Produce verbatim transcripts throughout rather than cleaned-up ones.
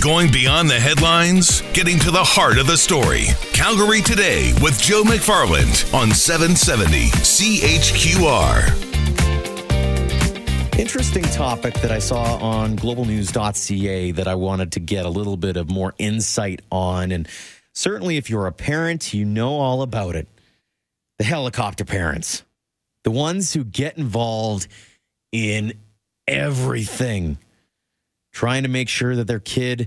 Going beyond the headlines, getting to the heart of the story. Calgary Today with Joe McFarland on seven seventy C H Q R. Interesting topic that I saw on global news dot c a that I wanted to get a little bit of more insight on. And certainly if you're a parent, you know all about it. The helicopter parents, the ones who get involved in everything, trying to make sure that their kid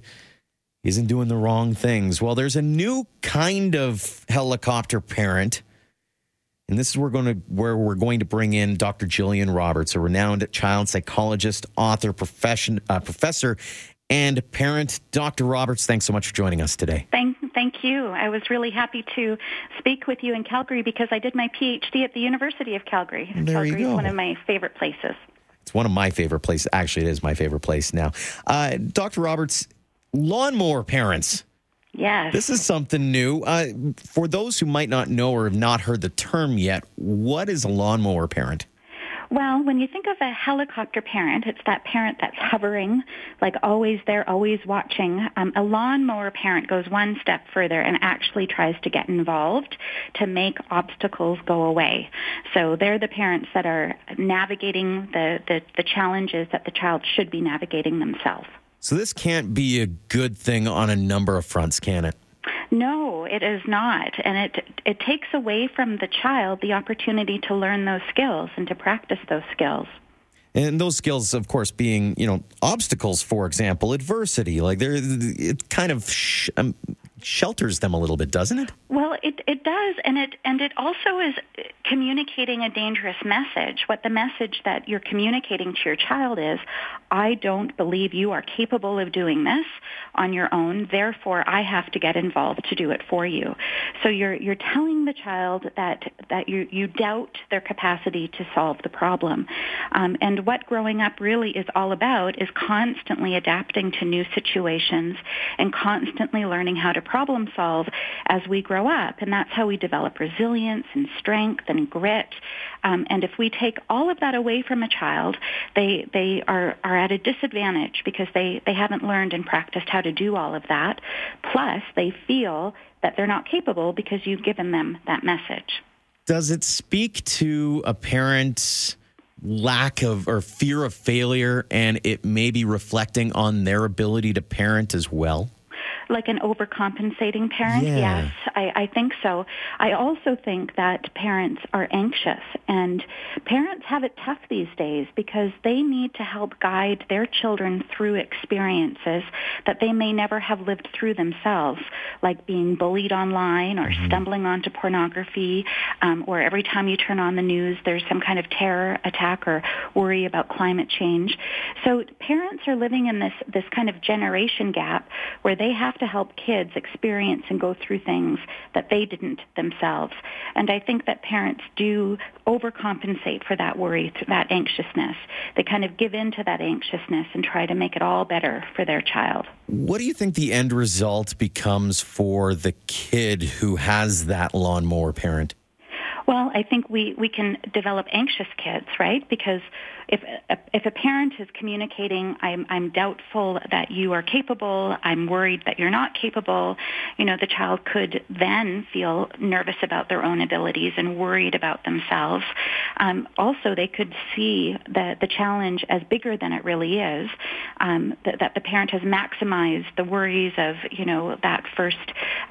isn't doing the wrong things. Well, there's a new kind of helicopter parent, and this is where we're going to, where we're going to bring in Doctor Jillian Roberts, a renowned child psychologist, author, profession, uh, professor, and parent. Doctor Roberts, thanks so much for joining us today. Thank, thank you. I was really happy to speak with you in Calgary because I did my P H D at the University of Calgary. There Calgary you go. Is one of my favorite places. It's one of my favorite places. Actually, it is my favorite place now. Uh, Doctor Roberts, lawnmower parents. Yes. This is something new. Uh, for those who might not know or have not heard the term yet, what is a lawnmower parent? Well, when you think of a helicopter parent, it's that parent that's hovering, like always there, always watching. Um, a lawnmower parent goes one step further and actually tries to get involved to make obstacles go away. So they're the parents that are navigating the, the, the challenges that the child should be navigating themselves. So this can't be a good thing on a number of fronts, can it? No, it is not. And it it takes away from the child the opportunity to learn those skills and to practice those skills. And those skills, of course, being, you know, obstacles, for example, adversity. Like, there, it kind of sh- um, shelters them a little bit, doesn't it? Well, it, it does. And it, and it also is communicating a dangerous message. What the message that you're communicating to your child is, I don't believe you are capable of doing this on your own. Therefore, I have to get involved to do it for you. So you're, you're telling the child that, that you, you doubt their capacity to solve the problem. Um, and what growing up really is all about is constantly adapting to new situations and constantly learning how to problem solve as we grow up. And that's how we develop resilience and strength and grit. Um, and if we take all of that away from a child, they they are, are at a disadvantage because they, they haven't learned and practiced how to do all of that. Plus, they feel that they're not capable because you've given them that message. Does it speak to a parent's lack of or fear of failure, and it may be reflecting on their ability to parent as well? Like an overcompensating parent? Yeah. Yes, I, I think so. I also think that parents are anxious, and parents have it tough these days because they need to help guide their children through experiences that they may never have lived through themselves, like being bullied online or mm-hmm. stumbling onto pornography, um, or every time you turn on the news, there's some kind of terror attack or worry about climate change. So parents are living in this, this kind of generation gap where they have to help kids experience and go through things that they didn't themselves. And I think that parents do overcompensate for that worry, that anxiousness. They kind of give in to that anxiousness and try to make it all better for their child. What do you think the end result becomes for the kid who has that lawnmower parent? Well, I think we, we can develop anxious kids, right? Because if a, if a parent is communicating, I'm I'm doubtful that you are capable, I'm worried that you're not capable, you know, the child could then feel nervous about their own abilities and worried about themselves. Um, also, they could see the, the challenge as bigger than it really is, um, that, that the parent has maximized the worries of, you know, that first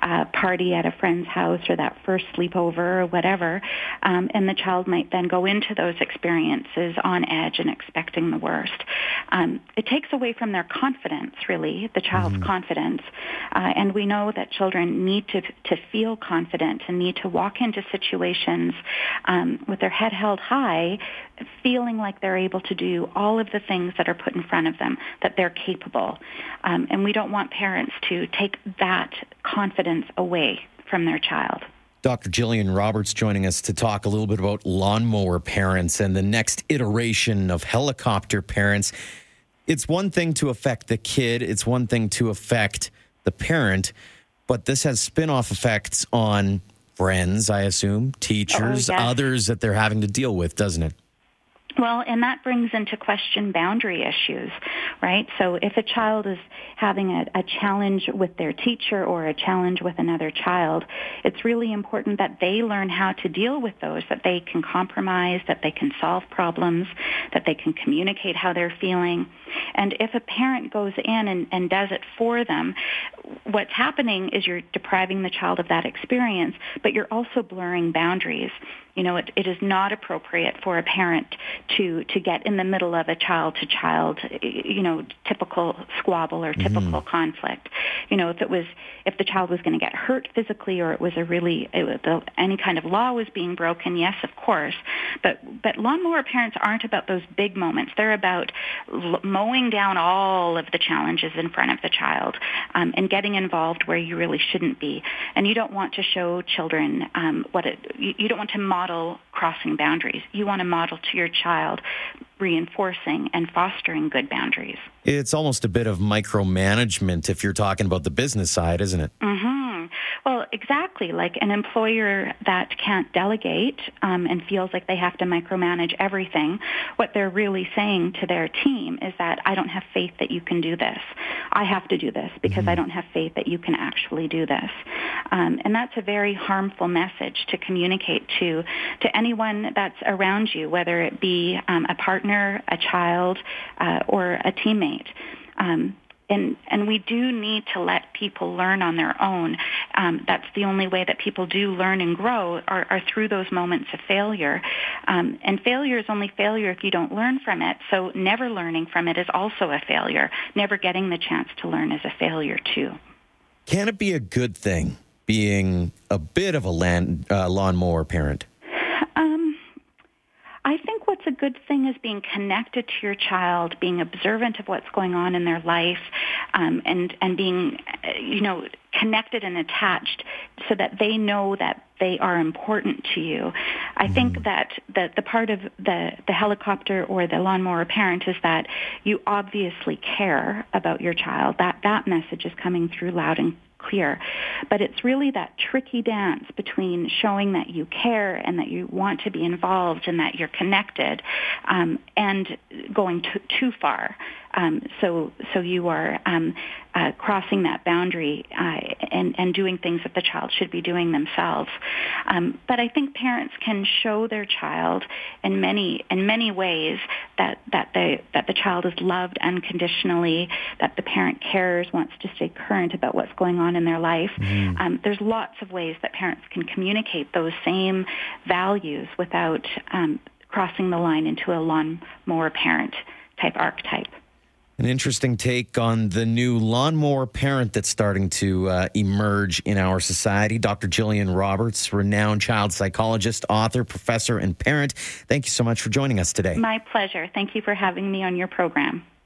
uh, party at a friend's house or that first sleepover or whatever. Um, and the child might then go into those experiences on edge and expecting the worst. Um, it takes away from their confidence, really, the child's mm-hmm. confidence. Uh, and we know that children need to, to feel confident and need to walk into situations um, with their head held high, feeling like they're able to do all of the things that are put in front of them, that they're capable. Um, and we don't want parents to take that confidence away from their child. Doctor Jillian Roberts joining us to talk a little bit about lawnmower parents and the next iteration of helicopter parents. It's one thing to affect the kid. It's one thing to affect the parent, but this has spin-off effects on friends, I assume, teachers, oh, yes. others that they're having to deal with, doesn't it? Well, and that brings into question boundary issues, right? So if a child is having a, a challenge with their teacher or a challenge with another child, it's really important that they learn how to deal with those, that they can compromise, that they can solve problems, that they can communicate how they're feeling. And if a parent goes in and, and does it for them, what's happening is you're depriving the child of that experience, but you're also blurring boundaries. You know, it, it is not appropriate for a parent to to get in the middle of a child-to-child, you know, typical squabble or typical mm-hmm. conflict. You know, if it was, if the child was going to get hurt physically or it was a really, it was a, any kind of law was being broken, yes, of course. But, but lawnmower parents aren't about those big moments. They're about l- mowing down all of the challenges in front of the child um, and getting involved where you really shouldn't be. And you don't want to show children um, what it, you, you don't want to model Model crossing boundaries. You want to model to your child reinforcing and fostering good boundaries. It's almost a bit of micromanagement if you're talking about the business side, isn't it? Mm-hmm. Well, exactly. Like an employer that can't delegate um, and feels like they have to micromanage everything, what they're really saying to their team is that I don't have faith that you can do this. I have to do this because mm-hmm. I don't have faith that you can actually do this. Um, and that's a very harmful message to communicate to to anyone that's around you, whether it be um, a partner, a child, uh, or a teammate. Um, and and we do need to let people learn on their own. Um, that's the only way that people do learn and grow are, are through those moments of failure. Um, and failure is only failure if you don't learn from it. So never learning from it is also a failure. Never getting the chance to learn is a failure too. Can it be a good thing being a bit of a land, uh, lawnmower parent? Um, I think what's a good thing is being connected to your child, being observant of what's going on in their life, um, and, and being, you know, connected and attached so that they know that they are important to you. I mm-hmm. think that the, the part of the, the helicopter or the lawnmower parent is that you obviously care about your child. That, that message is coming through loud and clear. But it's really that tricky dance between showing that you care and that you want to be involved and that you're connected um, and going too, too far. Um, so so you are um, uh, crossing that boundary uh, and, and doing things that the child should be doing themselves. Um, but I think parents can show their child in many in many ways that, that, they, that the child is loved unconditionally, that the parent cares, wants to stay current about what's going on in their life. Mm-hmm. Um, there's lots of ways that parents can communicate those same values without um, crossing the line into a lawnmower parent type archetype. An interesting take on the new lawnmower parent that's starting to uh, emerge in our society. Doctor Jillian Roberts, renowned child psychologist, author, professor, and parent. Thank you so much for joining us today. My pleasure. Thank you for having me on your program.